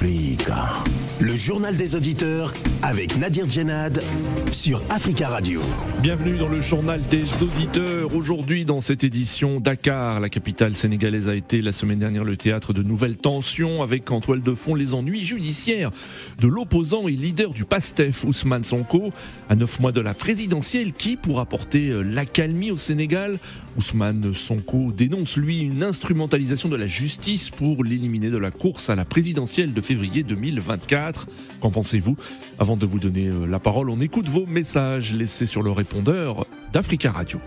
Afrique. Le journal des auditeurs avec Nadir Djenad sur Africa Radio. Bienvenue dans le journal des auditeurs. Aujourd'hui dans cette édition, Dakar, la capitale sénégalaise, a été la semaine dernière le théâtre de nouvelles tensions avec en toile de fond les ennuis judiciaires de l'opposant et leader du PASTEF, Ousmane Sonko, à 9 mois de la présidentielle qui, pour apporter l'accalmie au Sénégal, Ousmane Sonko dénonce lui une instrumentalisation de la justice pour l'éliminer de la course à la présidentielle de février 2024. Qu'en pensez-vous? Avant de vous donner la parole, on écoute vos messages laissés sur le répondeur d'Africa Radio.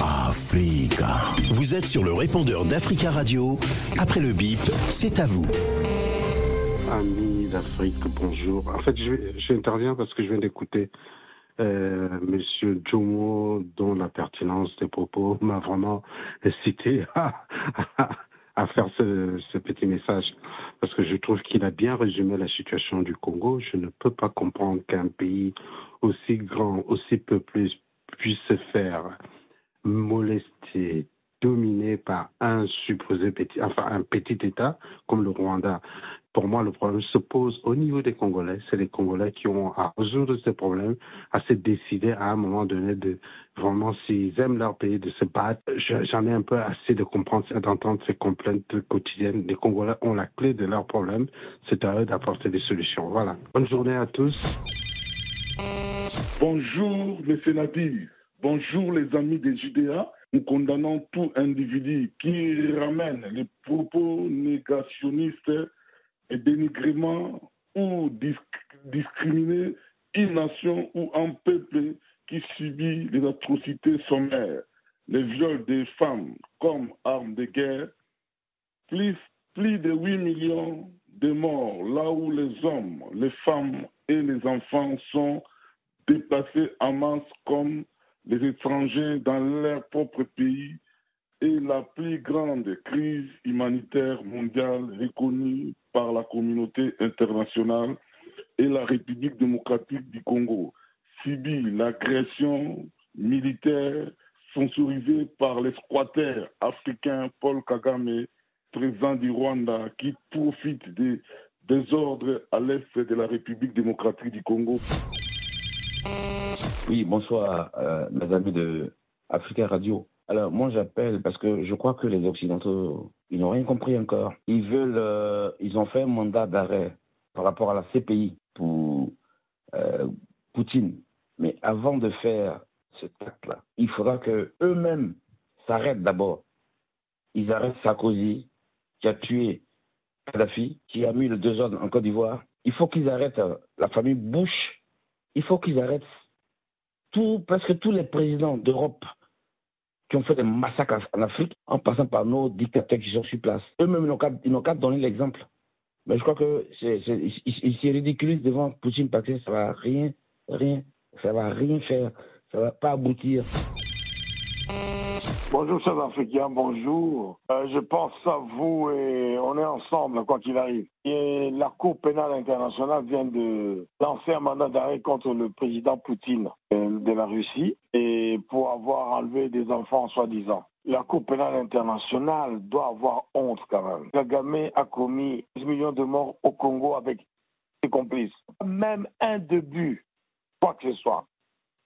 Africa. Vous êtes sur le répondeur d'Africa Radio. Après le bip, c'est à vous. Amis d'Afrique, bonjour. En fait, j'interviens parce que je viens d'écouter Monsieur Jomo, dont la pertinence des propos m'a vraiment incité à faire ce petit message, parce que je trouve qu'il a bien résumé la situation du Congo. Je ne peux pas comprendre qu'un pays aussi grand, aussi peuplé, puisse se faire molester, dominé par un supposé petit, enfin un petit État comme le Rwanda. Pour moi, le problème se pose au niveau des Congolais. C'est les Congolais qui ont à résoudre ces problèmes, à se décider à un moment donné de vraiment, s'ils aiment leur pays, de se battre. J'en ai un peu assez de comprendre et d'entendre ces complaintes quotidiennes. Les Congolais ont la clé de leurs problèmes. C'est à eux d'apporter des solutions. Voilà. Bonne journée à tous. Bonjour, monsieur Nadir. Bonjour, les amis des JDA. Nous condamnons tout individu qui ramène les propos négationnistes et dénigrement ou discriminer une nation ou un peuple qui subit les atrocités sommaires, les viols des femmes comme armes de guerre, plus de 8 millions de morts là où les hommes, les femmes et les enfants sont déplacés en masse comme les étrangers dans leur propre pays, et la plus grande crise humanitaire mondiale reconnue par la communauté internationale et la République démocratique du Congo subit l'agression militaire censurisée par les squatteurs africains Paul Kagame, président du Rwanda, qui profite des désordres à l'est de la République démocratique du Congo. Oui, bonsoir, mes amis de Africa Radio. Alors, moi, j'appelle parce que je crois que les Occidentaux, ils n'ont rien compris encore. Ils ont fait un mandat d'arrêt par rapport à la CPI pour Poutine. Mais avant de faire cet acte-là, il faudra qu'eux-mêmes s'arrêtent d'abord. Ils arrêtent Sarkozy, qui a tué Gaddafi, qui a mis le désordre en Côte d'Ivoire. Il faut qu'ils arrêtent la famille Bush. Il faut qu'ils arrêtent presque tous les présidents d'Europe qui ont fait des massacres en Afrique, en passant par nos dictateurs qui sont sur place. Eux-mêmes, ils n'ont qu'à donner l'exemple. Mais je crois que ils se ridiculisent devant Poutine parce que ça va rien faire, ça va pas aboutir. Bonjour, chers Africains, bonjour. Je pense à vous et on est ensemble quand il arrive. Et la Cour pénale internationale vient de lancer un mandat d'arrêt contre le président Poutine de la Russie et pour avoir enlevé des enfants soi-disant. La Cour pénale internationale doit avoir honte quand même. Kagame a commis 10 millions de morts au Congo avec ses complices. Même un début, quoi que ce soit.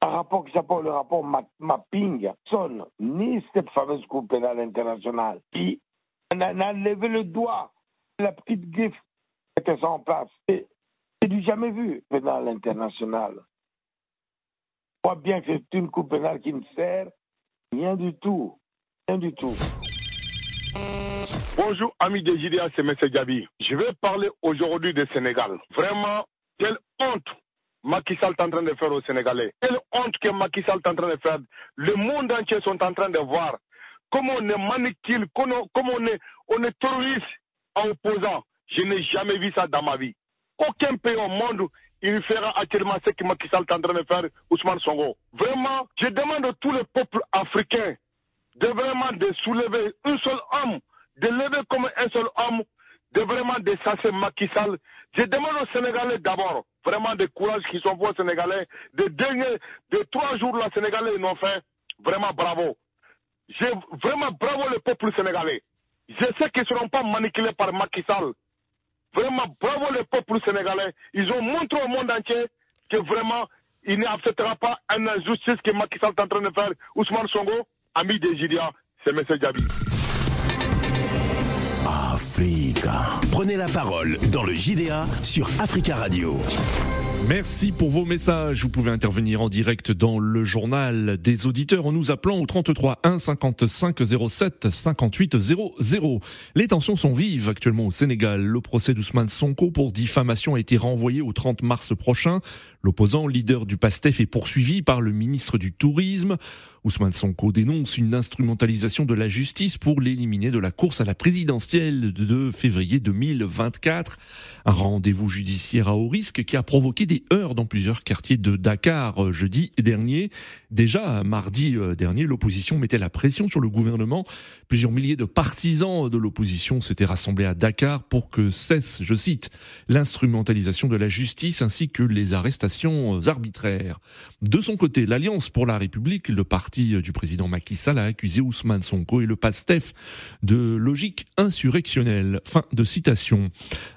Un rapport qui s'appelle le rapport Mapping sonne ni cette fameuse Cour pénale internationale qui n'a levé le doigt, la petite gifle était en place. C'est du jamais vu, pénale internationale. On voit bien que c'est une Cour pénale qui ne sert rien du tout. Rien du tout. Bonjour, amis des JDA, c'est M. Gabi. Je vais parler aujourd'hui du Sénégal. Vraiment, quelle honte Macky Sall est en train de faire aux Sénégalais. Quelle honte que Macky Sall est en train de faire. Le monde entier sont en train de voir comment on est manicule, comment on est terroriste en opposant. Je n'ai jamais vu ça dans ma vie. Aucun pays au monde il fera actuellement ce que Macky Sall est en train de faire Ousmane Sonko. Vraiment, je demande à tous les peuples africains de vraiment de soulever un seul homme, de lever comme un seul homme, de vraiment de chasser Macky Sall. Je demande aux Sénégalais d'abord, vraiment de courage qui sont pour les Sénégalais. De 3 jours, les Sénégalais ils n'ont fait. Vraiment bravo. Vraiment bravo le peuple sénégalais. Je sais qu'ils ne seront pas manipulés par Macky Sall. Vraiment, bravo le peuple sénégalais. Ils ont montré au monde entier que vraiment, il n'acceptera pas une injustice que Macky Sall est en train de faire. Ousmane Sonko, ami des Gidia, c'est M. Djabi. Africa. Prenez la parole dans le JDA sur Africa Radio. Merci pour vos messages. Vous pouvez intervenir en direct dans le journal des auditeurs en nous appelant au 33 1 55 07 58 00. Les tensions sont vives actuellement au Sénégal. Le procès d'Ousmane Sonko pour diffamation a été renvoyé au 30 mars prochain. L'opposant, leader du PASTEF, est poursuivi par le ministre du Tourisme. Ousmane Sonko dénonce une instrumentalisation de la justice pour l'éliminer de la course à la présidentielle de février 2024. Un rendez-vous judiciaire à haut risque qui a provoqué des heurts dans plusieurs quartiers de Dakar jeudi dernier. Déjà, mardi dernier, l'opposition mettait la pression sur le gouvernement. Plusieurs milliers de partisans de l'opposition s'étaient rassemblés à Dakar pour que cesse, je cite, l'instrumentalisation de la justice ainsi que les arrestations arbitraires. De son côté, l'Alliance pour la République, le parti du président Macky Sall, a accusé Ousmane Sonko et le PASTEF de logique insurrectionnelle. Fin de citation.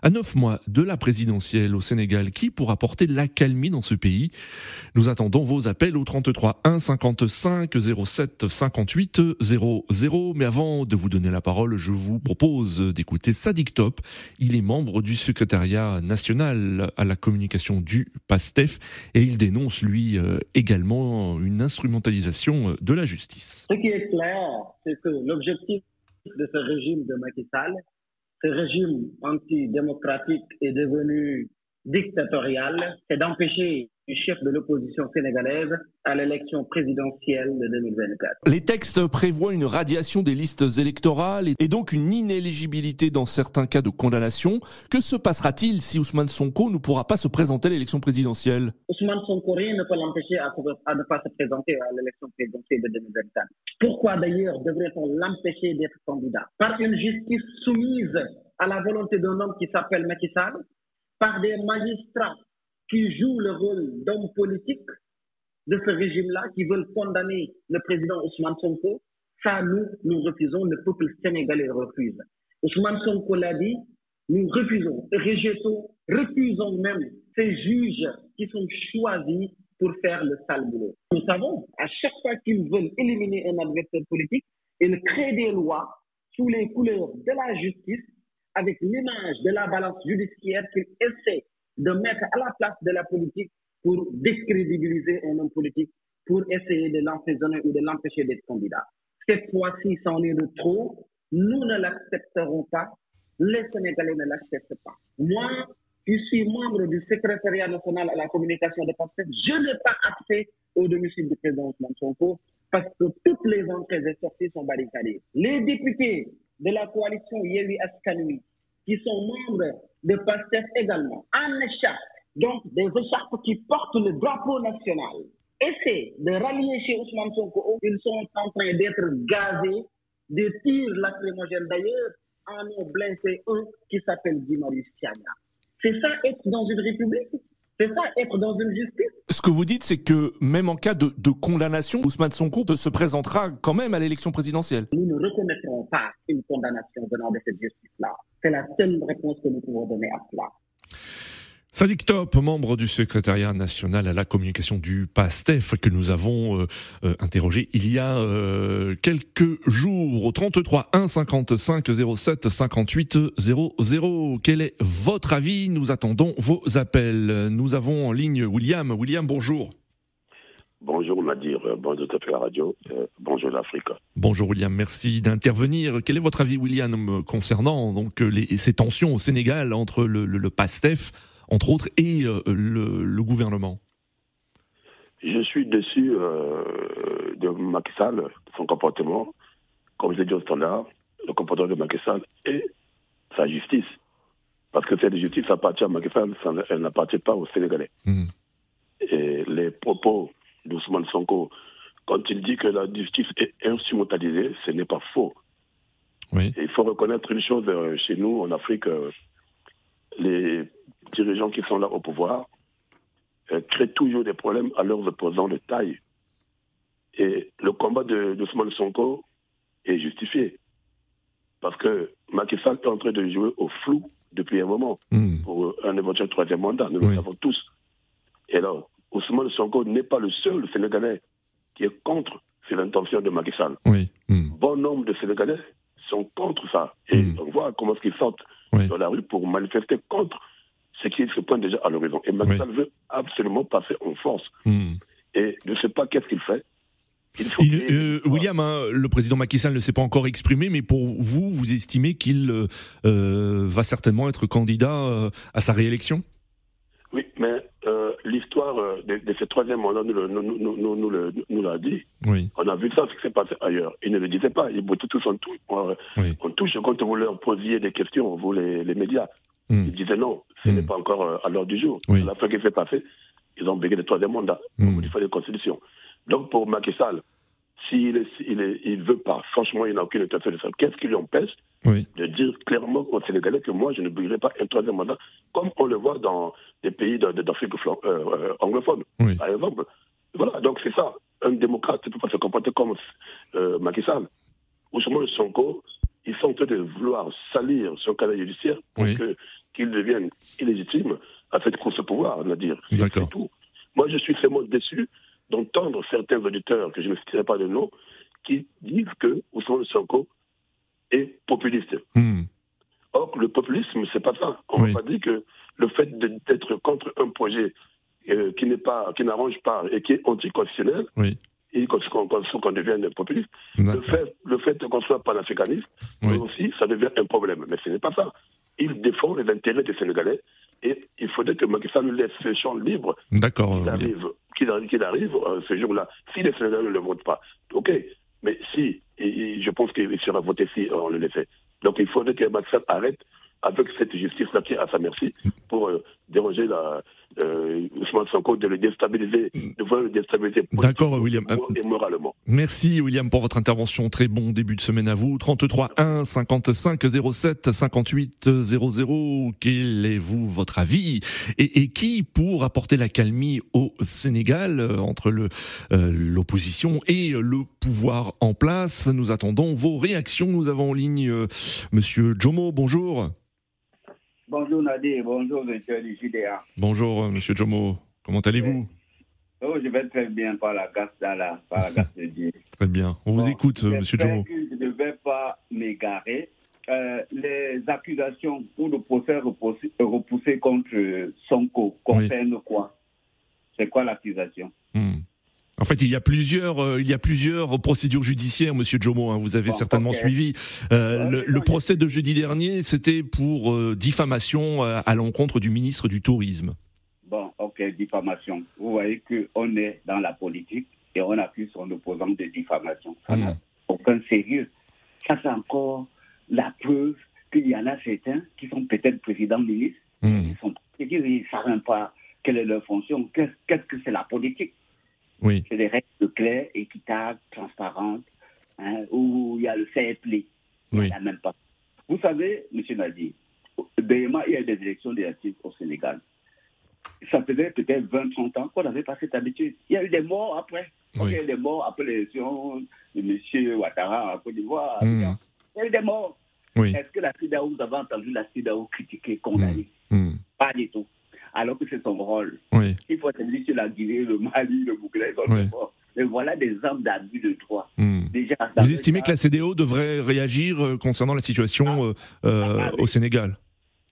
À 9 mois de la présidentielle au Sénégal, qui pourra porter de l'accalmie dans ce pays. Nous attendons vos appels au 33 1 55 07 58 00. Mais avant de vous donner la parole, je vous propose d'écouter Sadik Top. Il est membre du secrétariat national à la communication du PASTEF et il dénonce lui également une instrumentalisation de la justice. Ce qui est clair, c'est que l'objectif de ce régime de Macky Sall, ce régime antidémocratique est devenu dictatorial, c'est d'empêcher le chef de l'opposition sénégalaise à l'élection présidentielle de 2024. Les textes prévoient une radiation des listes électorales et donc une inéligibilité dans certains cas de condamnation. Que se passera-t-il si Ousmane Sonko ne pourra pas se présenter à l'élection présidentielle ? Ousmane Sonko, rien ne peut l'empêcher à ne pas se présenter à l'élection présidentielle de 2024. Pourquoi d'ailleurs devrait-on l'empêcher d'être candidat ? Par une justice soumise à la volonté d'un homme qui s'appelle Macky Sall ? Par des magistrats qui jouent le rôle d'hommes politiques de ce régime-là, qui veulent condamner le président Ousmane Sonko, ça nous refusons, le peuple sénégalais refuse. Ousmane Sonko l'a dit, nous refusons, refusons même ces juges qui sont choisis pour faire le sale boulot. Nous savons, à chaque fois qu'ils veulent éliminer un adversaire politique, ils créent des lois sous les couleurs de la justice, avec l'image de la balance judiciaire qu'il essaie de mettre à la place de la politique pour décrédibiliser un homme politique, pour essayer de l'emprisonner ou de l'empêcher d'être candidat. Cette fois-ci, c'en est de trop. Nous ne l'accepterons pas. Les Sénégalais ne l'acceptent pas. Moi, je suis membre du secrétariat national à la communication des PASTEF. Je n'ai pas accès au domicile du président Ousmane Sonko parce que toutes les entrées et sorties sont barricadées. Les députés de la coalition Yewwi Askan Wi, qui sont membres de PASTEF également, en écharpe, donc des écharpes qui portent le drapeau national, essaient de rallier chez Ousmane Sonko. Ils sont en train d'être gazés, des tirs lacrymogènes d'ailleurs, en ont blessé un qui s'appelle Guy Marius Sagna. C'est ça être dans une république ? C'est ça, être dans une justice. Ce que vous dites, c'est que même en cas de condamnation, Ousmane Sonko se présentera quand même à l'élection présidentielle. Nous ne reconnaîtrons pas une condamnation venant de cette justice-là. C'est la seule réponse que nous pouvons donner à cela. Sadik Top, membre du secrétariat national à la communication du PASTEF, que nous avons interrogé il y a quelques jours au 33 1 55 07 58 00. Quel est votre avis ? Nous attendons vos appels. Nous avons en ligne William. William, bonjour. Bonjour Nadir, bonjour Africa Radio, bonjour l'Afrique. Bonjour William, merci d'intervenir. Quel est votre avis William concernant donc ces tensions au Sénégal entre le PASTEF entre autres, et le gouvernement. Je suis déçu de Macky Sall, de son comportement, comme je l'ai dit au standard, le comportement de Macky Sall et sa justice. Parce que cette justice appartient à Macky Sall, elle n'appartient pas aux Sénégalais. Mmh. Et les propos d'Ousmane Sonko, quand il dit que la justice est instrumentalisée, ce n'est pas faux. Oui. Il faut reconnaître une chose, chez nous, en Afrique, les dirigeants qui sont là au pouvoir créent toujours des problèmes à leurs opposants de taille. Et le combat d'Ousmane Sonko est justifié. Parce que Macky Sall est en train de jouer au flou depuis un moment pour un éventuel troisième mandat. Nous le savons tous. Et là, Ousmane Sonko n'est pas le seul Sénégalais qui est contre cette intention de Macky Sall. Oui. Bon nombre de Sénégalais sont contre ça. Et on voit comment ils sortent dans la rue pour manifester contre ce qui se pointe déjà à l'horizon. Et Macky Sall veut absolument passer en force. Et je ne sais pas qu'est-ce qu'il fait. William, le président Macky Sall ne s'est pas encore exprimé, mais pour vous, vous estimez qu'il va certainement être candidat à sa réélection ? Oui, mais l'histoire de ce troisième mandat nous l'a dit. Oui. On a vu ça, ce qui s'est passé ailleurs. Il ne le disait pas, il boutait tous en tout. On touche quand vous leur posiez des questions, vous les médias. Ils disaient non, ce n'est pas encore à l'heure du jour. Oui. À la fin qui s'est passée, ils ont bégué le troisième mandat. Il faut des constitutions. Donc pour Macky Sall, s'il veut pas, franchement, il n'a aucune intention de ça. Qu'est-ce qui lui empêche de dire clairement aux Sénégalais que moi, je ne briguerai pas un troisième mandat, comme on le voit dans des pays d'Afrique anglophone, par exemple. Voilà, donc c'est ça. Un démocrate ne peut pas se comporter comme Macky Sall. Ousmane Sonko, ils sont en train de vouloir salir son cadre judiciaire pour qu'il devienne illégitime à cette course au pouvoir, on va dire. D'accord. C'est tout. Moi, je suis vraiment déçu d'entendre certains auditeurs, que je ne citerai pas de nom, qui disent que Ousmane Sonko est populiste. Or, le populisme, c'est pas ça. On ne va pas dire que le fait d'être contre un projet qui n'arrange pas et qui est anticonstitutionnel, et qu'on devienne populiste, le fait qu'on soit panafricaniste, aussi, ça devient un problème. Mais ce n'est pas ça. Il défend les intérêts des Sénégalais et il faudrait que Macky Sall laisse ce champ libre. D'accord. Qu'il arrive ce jour-là. Si les Sénégalais ne le votent pas, ok. Mais si, je pense qu'il sera voté si on le laissait. Donc il faudrait que Macky Sall arrête avec cette justice-là qui est à sa merci pour déroger Ousmane Sonko, de le déstabiliser, de vouloir le déstabiliser politiquement et moralement. Merci William pour votre intervention. Très bon début de semaine à vous. 33 1 55 07 58 00. Quel est votre avis et qui pour apporter la calmie au Sénégal entre l'opposition et le pouvoir en place? Nous attendons vos réactions. Nous avons en ligne Monsieur Jomo. Bonjour. Bonjour Nadir, bonjour monsieur du CEDEAO. Bonjour monsieur Jomo, comment allez-vous ? Oh, je vais très bien par la grâce de Dieu. Très bien, on vous écoute monsieur Jomo. Je ne vais pas m'égarer. Les accusations ou le procès repoussé contre Sonko concernent quoi ? C'est quoi l'accusation ? En fait, il y a plusieurs procédures judiciaires, monsieur Jomo, vous avez certainement suivi. Le procès de jeudi dernier, c'était pour diffamation à l'encontre du ministre du Tourisme. Bon, ok, diffamation. Vous voyez qu'on est dans la politique et on accuse son opposant de diffamation. Ça n'a aucun sérieux. Ça, c'est encore la preuve qu'il y en a certains qui sont peut-être présidents-ministres et qui ne savent pas quelle est leur fonction. Qu'est-ce que c'est la politique ? Oui. C'est des règles claires, équitables, transparentes, où il y a le fair play. Oui. Il n'y même pas. Vous savez, M. Nadir, il y a des élections législatives au Sénégal. Ça faisait peut-être 20-30 ans qu'on n'avait pas cette habitude. Il y a eu des morts après. Oui. Il y a eu des morts après l'élection de M. Ouattara en Côte d'Ivoire. Il y a eu des morts. Oui. Est-ce que la CEDEAO, vous avez entendu la CEDEAO critiquer, condamner ? Pas du tout. Alors que c'est son rôle. Oui. Il faut s'appuyer sur la Guinée, le Mali, le Burkina Faso. Et voilà des armes d'abus de droit. Déjà, vous estimez que la CEDEAO devrait réagir concernant la situation au Sénégal ?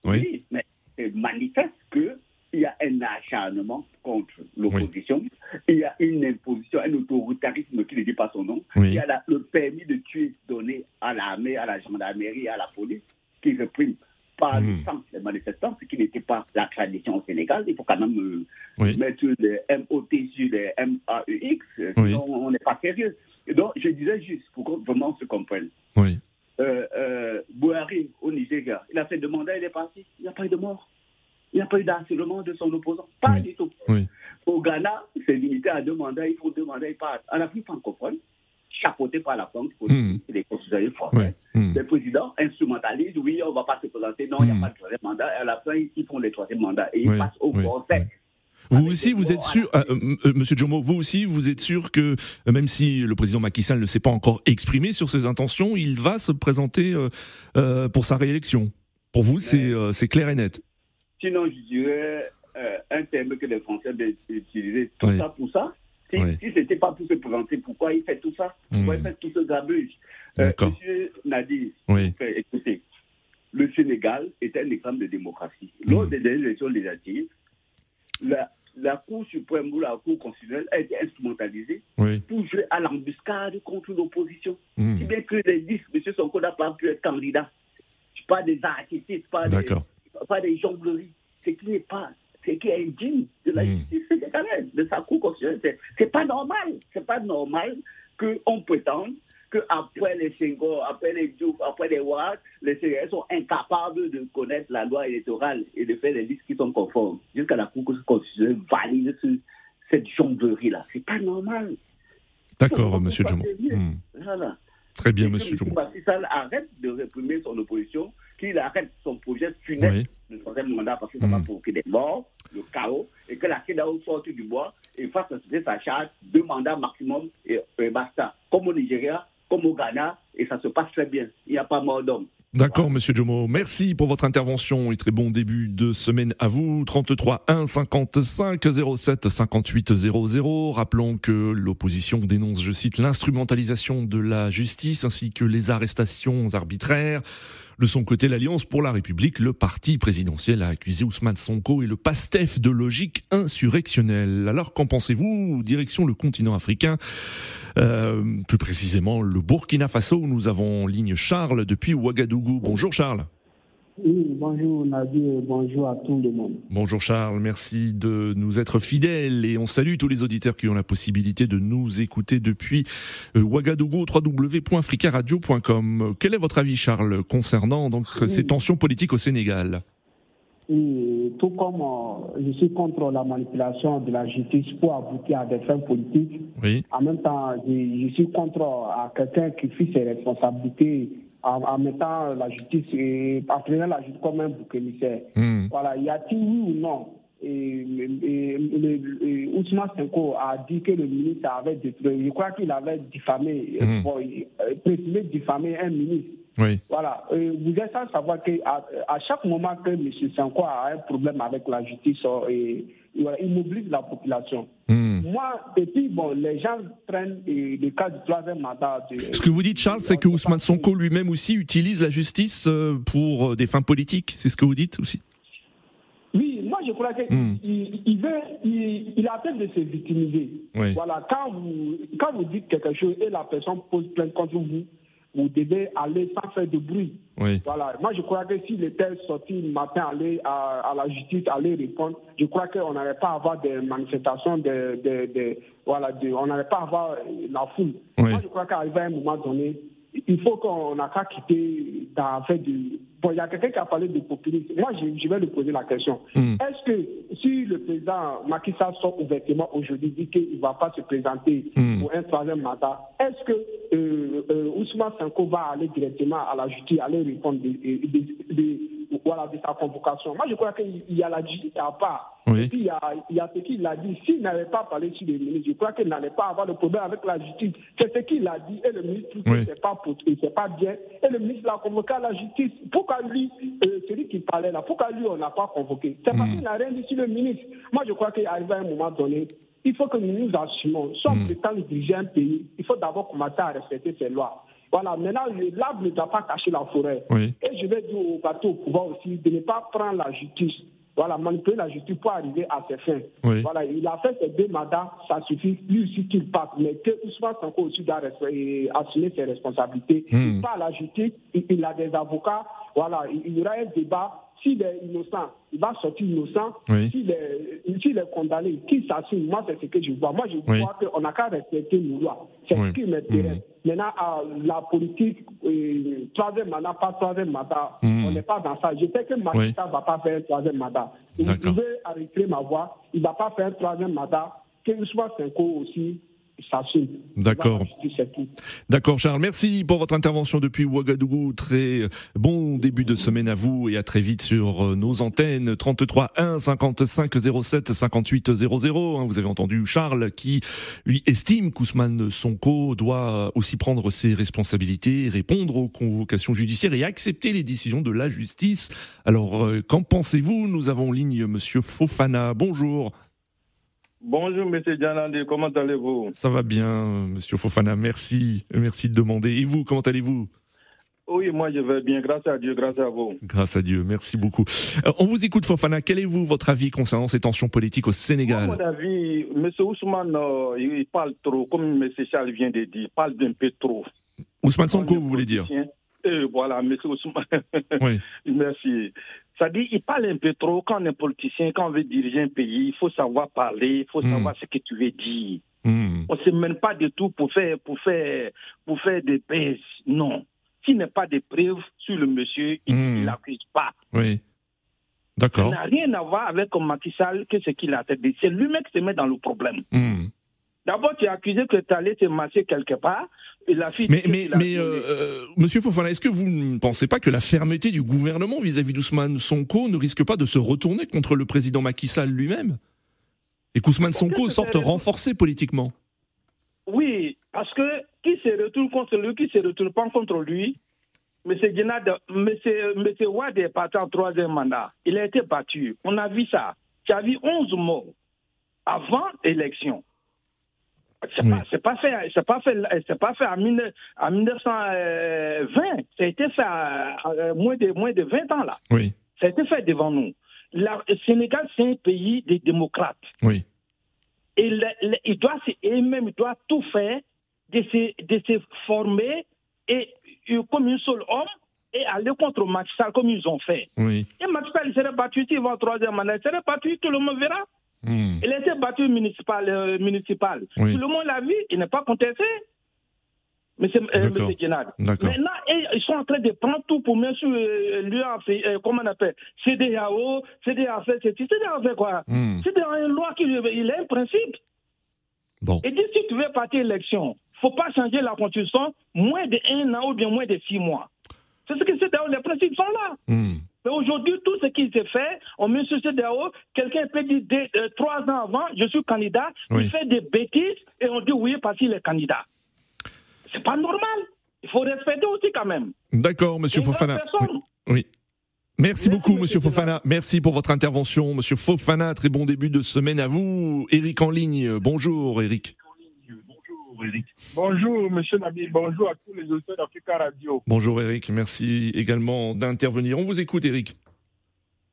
Oui, mais c'est manifeste qu'il y a un acharnement contre l'opposition. Il y a une imposition, un autoritarisme qui ne dit pas son nom. Il y a le permis de tuer donné à l'armée, à la gendarmerie, à la police qui réprime. Par le sens des manifestants, ce qui n'était pas la tradition au Sénégal. Il faut quand même mettre les MOT sur les MAEX, sinon on n'est pas sérieux. Et donc, je disais juste, pour qu'on vraiment se comprenne, Buhari, au Nigeria, il a fait demander, il est parti, il n'y a pas eu de mort. Il n'y a pas eu d'harcèlement de son opposant, pas du tout. Oui. Au Ghana, c'est limité à demander, il faut demander, il part. En Afrique francophone, chapeauté par la France, les constitués forts. Les présidents instrumentalisent, on ne va pas se présenter, non, il n'y a pas de troisième mandat, à la fin, ils font les troisième mandats et ils passent au procès. Vous aussi, vous êtes sûr, Monsieur Djomo, vous aussi, vous êtes sûr que même si le président Macky Sall ne s'est pas encore exprimé sur ses intentions, il va se présenter pour sa réélection. Pour vous, c'est clair et net. Sinon, je dirais un terme que les Français utilisaient, tout ça pour ça. Si ce n'était pas pour se présenter, pourquoi il fait tout ça ? Pourquoi il fait tout ce grabuge ? Monsieur Nadir, écoutez, le Sénégal est un exemple de démocratie. Lors des dernières élections législatives, la Cour suprême ou la Cour constitutionnelle a été instrumentalisée pour jouer à l'embuscade contre l'opposition. Si bien que les 10, M. Sonko n'a pas pu être candidat. Ce n'est pas des artistes, pas des jongleries. Ce qui est indigne de la justice sénégalaise, de sa Cour constitutionnelle. Ce n'est pas normal. Ce n'est pas normal qu'on prétende qu'après les Senghor, après les Diouf, après les Ouattara, les Sénégalais sont incapables de connaître la loi électorale et de faire les listes qui sont conformes. Jusqu'à la Cour constitutionnelle valide cette jonglerie-là. Ce n'est pas normal. D'accord, M. Djomo. Voilà. Très bien, M. Djomo. Macky Sall arrête de réprimer son opposition, qu'il arrête son projet funeste de troisième mandat parce que ça va provoquer des morts, le chaos, et que la CEDEAO sorte du bois et fasse sa charge, 2 mandats maximum et basta. Comme au Nigeria, comme au Ghana, et ça se passe très bien. Il n'y a pas mort d'homme. D'accord, Monsieur Djomo. Merci pour votre intervention et très bon début de semaine à vous. 33 1 55 07 58 00. Rappelons que l'opposition dénonce, je cite, l'instrumentalisation de la justice ainsi que les arrestations arbitraires. De son côté, l'Alliance pour la République, le parti présidentiel, a accusé Ousmane Sonko et le PASTEF de logique insurrectionnelle. Alors, qu'en pensez-vous ? Direction le continent africain, plus précisément le Burkina Faso, où nous avons en ligne Charles depuis Ouagadougou. Bonjour Charles. Oui, bonjour Nadir, bonjour à tout le monde. Bonjour Charles, merci de nous être fidèles et on salue tous les auditeurs qui ont la possibilité de nous écouter depuis Ouagadougou, www.africaradio.com. Quel est votre avis Charles concernant ces tensions politiques au Sénégal ? Oui, tout comme je suis contre la manipulation de la justice pour aboutir à des fins politiques, en même temps je suis contre à quelqu'un qui fuit ses responsabilités en mettant la justice et en prenant la justice comme un bouc émissaire. Voilà, y a-t-il oui ou non ? Et Ousmane Sonko a dit que le ministre avait détruit. Je crois qu'il avait diffamé, présumé diffamer un ministre. Voilà, vous êtes sans savoir qu'à chaque moment que M. Sonko a un problème avec la justice, il mobilise la population. Moi, et puis les gens prennent le cas du troisième mandat. Ce que vous dites, Charles, c'est que Ousmane Sonko lui-même aussi utilise la justice pour des fins politiques. C'est ce que vous dites aussi ? Oui, moi je crois qu'il il a peur de se victimiser. Voilà, quand vous dites quelque chose et la personne pose plainte contre vous, vous devez aller sans faire de bruit. Voilà. Moi, je crois que s'il était sorti le matin aller à la justice, aller répondre, je crois qu'on n'allait pas avoir des manifestations, on n'allait pas avoir la foule. Moi, je crois qu'arrivé à un moment donné, il faut qu'on n'a qu'à quitter il y a quelqu'un qui a parlé de populisme. Moi, je vais lui poser la question. Est-ce que si le président Macky Sall sort ouvertement aujourd'hui, dit qu'il ne va pas se présenter pour un troisième mandat, est-ce que Ousmane Sonko va aller directement à la justice, aller répondre de sa convocation ? Moi, je crois qu'il y a la justice à part. Et puis, il y a ce qu'il a dit. S'il n'avait pas parlé sur le ministre, je crois qu'il n'allait pas avoir de problème avec la justice. C'est ce qu'il a dit. Et le ministre, c'est pas bien. Et le ministre l'a convoqué à la justice. Pourquoi lui, celui qui parlait là, pourquoi lui, on n'a pas convoqué ? C'est parce qu'il n'a rien dit sur le ministre. Moi, je crois qu'arrivé à un moment donné, il faut que nous nous assumons. Si on prétend diriger un pays, il faut d'abord commencer à respecter ses lois. Voilà, maintenant, l'arbre ne doit pas cacher la forêt. Et je vais dire au bateau au pouvoir aussi de ne pas prendre la justice. Voilà, manipuler la justice pour arriver à ses fins. Voilà, il a fait ses 2 mandats, ça suffit. Lui aussi qu'il parte, mais que Ousmane Sonko aussi doit assumer ses responsabilités. Il part à la justice, il a des avocats. Voilà, il y aura un débat. S'il est innocent, il va sortir innocent. S'il est condamné, qu'il s'assume. Moi, c'est ce que je vois. Moi, je vois qu'on n'a qu'à respecter nos lois. C'est ce qui m'intéresse. Maintenant, la politique, troisième mandat, pas troisième mandat, on n'est pas dans ça. Je sais que Macky Sall ne va pas faire un troisième mandat. Vous pouvez arrêter ma voix, il ne va pas faire un troisième mandat. Que Ousmane Sonko aussi s'assume. D'accord. D'accord, Charles. Merci pour votre intervention depuis Ouagadougou. Très bon début de semaine à vous et à très vite sur nos antennes 33 1 55 07 58 00. Vous avez entendu Charles qui lui estime qu'Ousmane Sonko doit aussi prendre ses responsabilités, répondre aux convocations judiciaires et accepter les décisions de la justice. Alors, qu'en pensez-vous ? Nous avons en ligne Monsieur Fofana. Bonjour. Bonjour, Monsieur Djenad, comment allez-vous ? Ça va bien, Monsieur Fofana, merci de demander. Et vous, comment allez-vous ? Oui, moi je vais bien, grâce à Dieu, grâce à vous. Grâce à Dieu, merci beaucoup. On vous écoute, Fofana, quel est votre avis concernant ces tensions politiques au Sénégal ? Moi, mon avis, Monsieur Ousmane, il parle trop, comme Monsieur Charles vient de dire, il parle d'un peu trop. Ousmane Sonko, vous voulez dire ? Et voilà, Monsieur Ousmane, oui. Merci. C'est-à-dire, il parle un peu trop. Quand on est politicien, quand on veut diriger un pays, il faut savoir parler, il faut savoir ce que tu veux dire. On ne se mène pas de tout pour faire des baises. Non. S'il n'y a pas de preuves sur le monsieur, il l'accuse pas. Oui. D'accord. Ça n'a rien à voir avec Macky Sall que ce qu'il a dit. C'est lui-même qui se met dans le problème. D'abord, tu es accusé que tu allais te masser quelque part. Et la fille Monsieur Fofana, est-ce que vous ne pensez pas que la fermeté du gouvernement vis-à-vis d'Ousmane Sonko ne risque pas de se retourner contre le président Macky Sall lui-même ? Et qu'Ousmane Sonko sorte renforcé politiquement ? Oui, parce que qui se retourne contre lui, qui ne se retourne pas contre lui, Monsieur Djenad, Monsieur Ouad est parti en troisième mandat. Il a été battu. On a vu ça. Tu as vu 11 morts avant l'élection. C'est pas fait à 1920. Ça a été fait à moins de 20 ans là. Oui. Ça a été fait devant nous. Le Sénégal, c'est un pays des démocrates. Oui. Et il doit tout faire de se former et comme un seul homme et aller contre Macky Sall comme ils ont fait. Oui. Et Macky Sall serait battu s'il va en troisième mandat. Il serait battu, tout le monde verra. Il a été battu municipal. Oui. Tout le monde l'a vu, il n'est pas contesté. Monsieur Djenad. Maintenant, ils sont en train de prendre tout pour mettre sur comment on appelle, CEDEAO, CEDEAO fait ceci, CEDEAO fait quoi ? CEDEAO a une loi, il a un principe. Bon. Et dit, si tu veux partir à l'élection, il ne faut pas changer la constitution moins d'1 an ou bien moins de 6 mois. C'est ce que CEDEAO, les principes sont là. Mais aujourd'hui, tout ce qui s'est fait, on met sur CEDEAO, quelqu'un peut dire 3 ans avant, je suis candidat, oui. Il fait des bêtises et on dit oui parce qu'il est candidat. C'est pas normal. Il faut respecter aussi quand même. D'accord, Monsieur Fofana. Oui. Merci beaucoup, Monsieur Fofana. Merci pour votre intervention, Monsieur Fofana. Très bon début de semaine à vous. Eric en ligne. Bonjour, Eric. Bonjour, Monsieur Nabi. Bonjour à tous les auditeurs d'Africa Radio. Bonjour, Eric. Merci également d'intervenir. On vous écoute, Eric.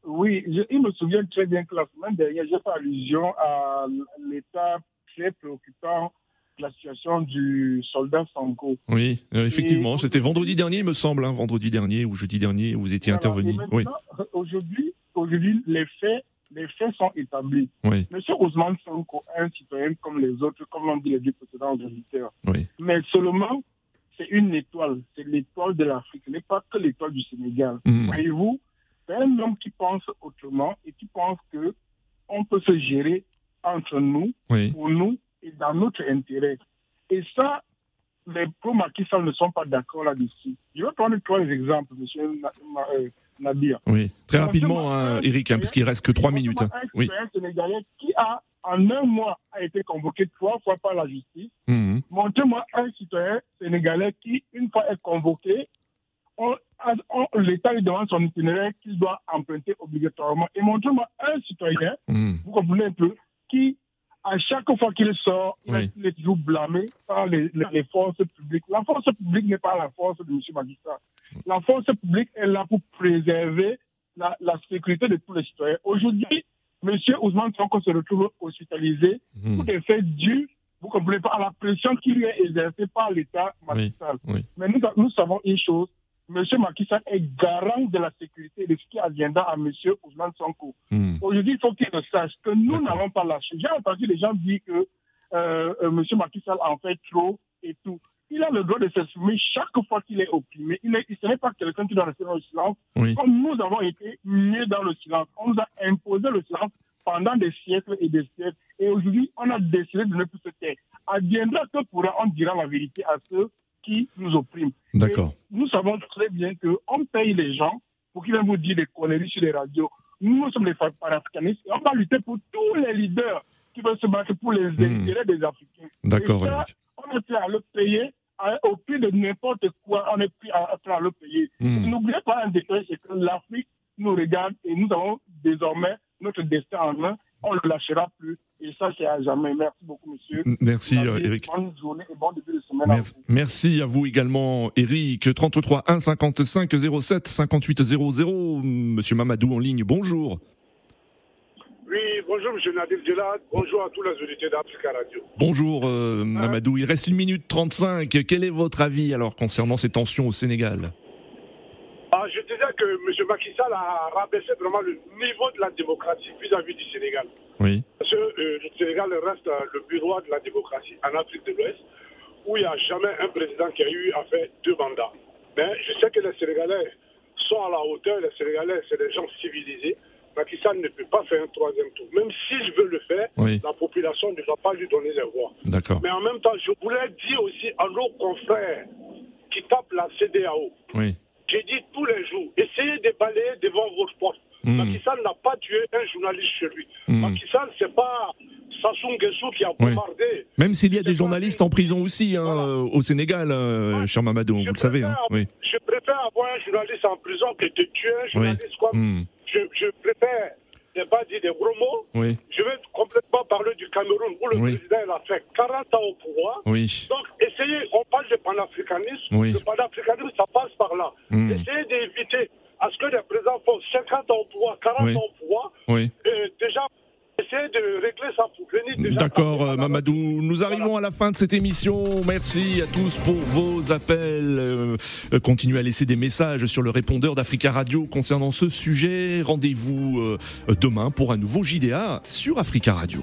Oui, il me souvient très bien que la semaine dernière, j'ai fait allusion à l'état très préoccupant de la situation du soldat Sonko. Oui, effectivement. C'était vendredi dernier, il me semble. Vendredi dernier ou jeudi dernier, vous étiez intervenu. Oui. Aujourd'hui, les faits sont établis. Oui. Monsieur Ousmane Sonko est un citoyen comme les autres, comme l'ont dit les deux précédents auditeurs. Oui. Mais seulement, c'est une étoile. C'est l'étoile de l'Afrique. Ce n'est pas que l'étoile du Sénégal. Voyez-vous, c'est un homme qui pense autrement et qui pense qu'on peut se gérer entre nous, pour nous et dans notre intérêt. Et ça, les pro-Macky Sall ne sont pas d'accord là-dessus. Je vais prendre 3 exemples, Monsieur Nadir. Oui, très rapidement, Eric, parce qu'il ne reste que 3 minutes. Un Sénégalais qui a, en 1 mois, a été convoqué 3 fois par la justice. Montrez-moi un citoyen sénégalais qui, une fois est convoqué, l'État lui demande son itinéraire qu'il doit emprunter obligatoirement. Et montrez-moi un citoyen, vous comprenez un peu, qui, à chaque fois qu'il sort, il est toujours blâmé par les forces publiques. La force publique n'est pas la force de M. Macky Sall. La force publique est là pour préserver la sécurité de tous les citoyens. Aujourd'hui, M. Ousmane Sonko se retrouve hospitalisé pour des faits dus, vous comprenez, par la pression qui lui est exercée par l'État Macky Sall. Oui. Mais nous savons une chose, M. Macky Sall est garant de la sécurité de ce qui adviendra à M. Ousmane Sonko. Aujourd'hui, il faut qu'il le sache que nous n'allons pas lâcher. J'ai entendu les gens dire que M. Macky Sall en fait trop et tout. Il a le droit de s'exprimer chaque fois qu'il est opprimé. Ce n'est pas quelqu'un qui doit rester dans le silence. Oui. Comme nous avons été mis dans le silence. On nous a imposé le silence pendant des siècles et des siècles. Et aujourd'hui, on a décidé de ne plus se taire. adviendra que pourra, on dira la vérité à ceux qui nous oppriment. D'accord. Et nous savons très bien qu'on paye les gens pour qu'ils viennent vous dire des conneries sur les radios. Nous sommes les panafricanistes et on va lutter pour tous les leaders qui veulent se battre pour les intérêts des Africains. D'accord. Et ça, on est prêt à le payer au prix de n'importe quoi. On est prêt à le payer. N'oubliez pas un détail, c'est que l'Afrique nous regarde et nous avons désormais notre destin en main. On ne le lâchera plus. Et ça, c'est à jamais. Merci beaucoup, monsieur. Merci, Eric. Bonne journée et bon début de semaine. Merci à vous également, Eric. 33 1 55 07 58 00. Monsieur Mamadou en ligne, bonjour. Oui, bonjour, monsieur Nadir Djenad. Bonjour à tous les auditeurs d'Africa Radio. Bonjour, Mamadou. Il reste 1 minute 35. Quel est votre avis, alors, concernant ces tensions au Sénégal ? Je disais que M. Macky Sall a rabaissé vraiment le niveau de la démocratie vis-à-vis du Sénégal. Oui. Parce que le Sénégal reste le bureau de la démocratie en Afrique de l'Ouest, où il n'y a jamais un président qui a eu à faire 2 mandats. Mais je sais que les Sénégalais sont à la hauteur, les Sénégalais, c'est des gens civilisés. Macky Sall ne peut pas faire un 3e tour. Même s'il veut le faire, oui, la population ne va pas lui donner les voix. D'accord. Mais en même temps, je voulais dire aussi à nos confrères qui tapent la CEDEAO. Oui. J'ai dit tous les jours, essayez de balayer devant votre porte. Macky Sall n'a pas tué un journaliste chez lui. Macky Sall, c'est pas Sassou Nguessou qui a bombardé. Oui. Même s'il y a des journalistes en prison aussi, hein, voilà, au Sénégal, cher Mamadou, vous le savez. Hein. Oui. Je préfère avoir un journaliste en prison que de tuer un journaliste. Oui. Comme je préfère ne pas dire des gros mots. Oui. Je vais complètement parler du Cameroun, où le président a fait 40 ans au pouvoir. Oui. Donc, essayez, on parle de panafricanisme. Oui. Le panafricanisme, ça passe par là. Essayez d'éviter à ce que les présidents font 50 ans au pouvoir, 40 ans au pouvoir. Oui. Déjà, essayez de régler ça pour venir déjà... D'accord, Mamadou. Nous arrivons à la fin de cette émission. Merci à tous pour vos appels. Continuez à laisser des messages sur le répondeur d'Africa Radio concernant ce sujet. Rendez-vous demain pour un nouveau JDA sur Africa Radio.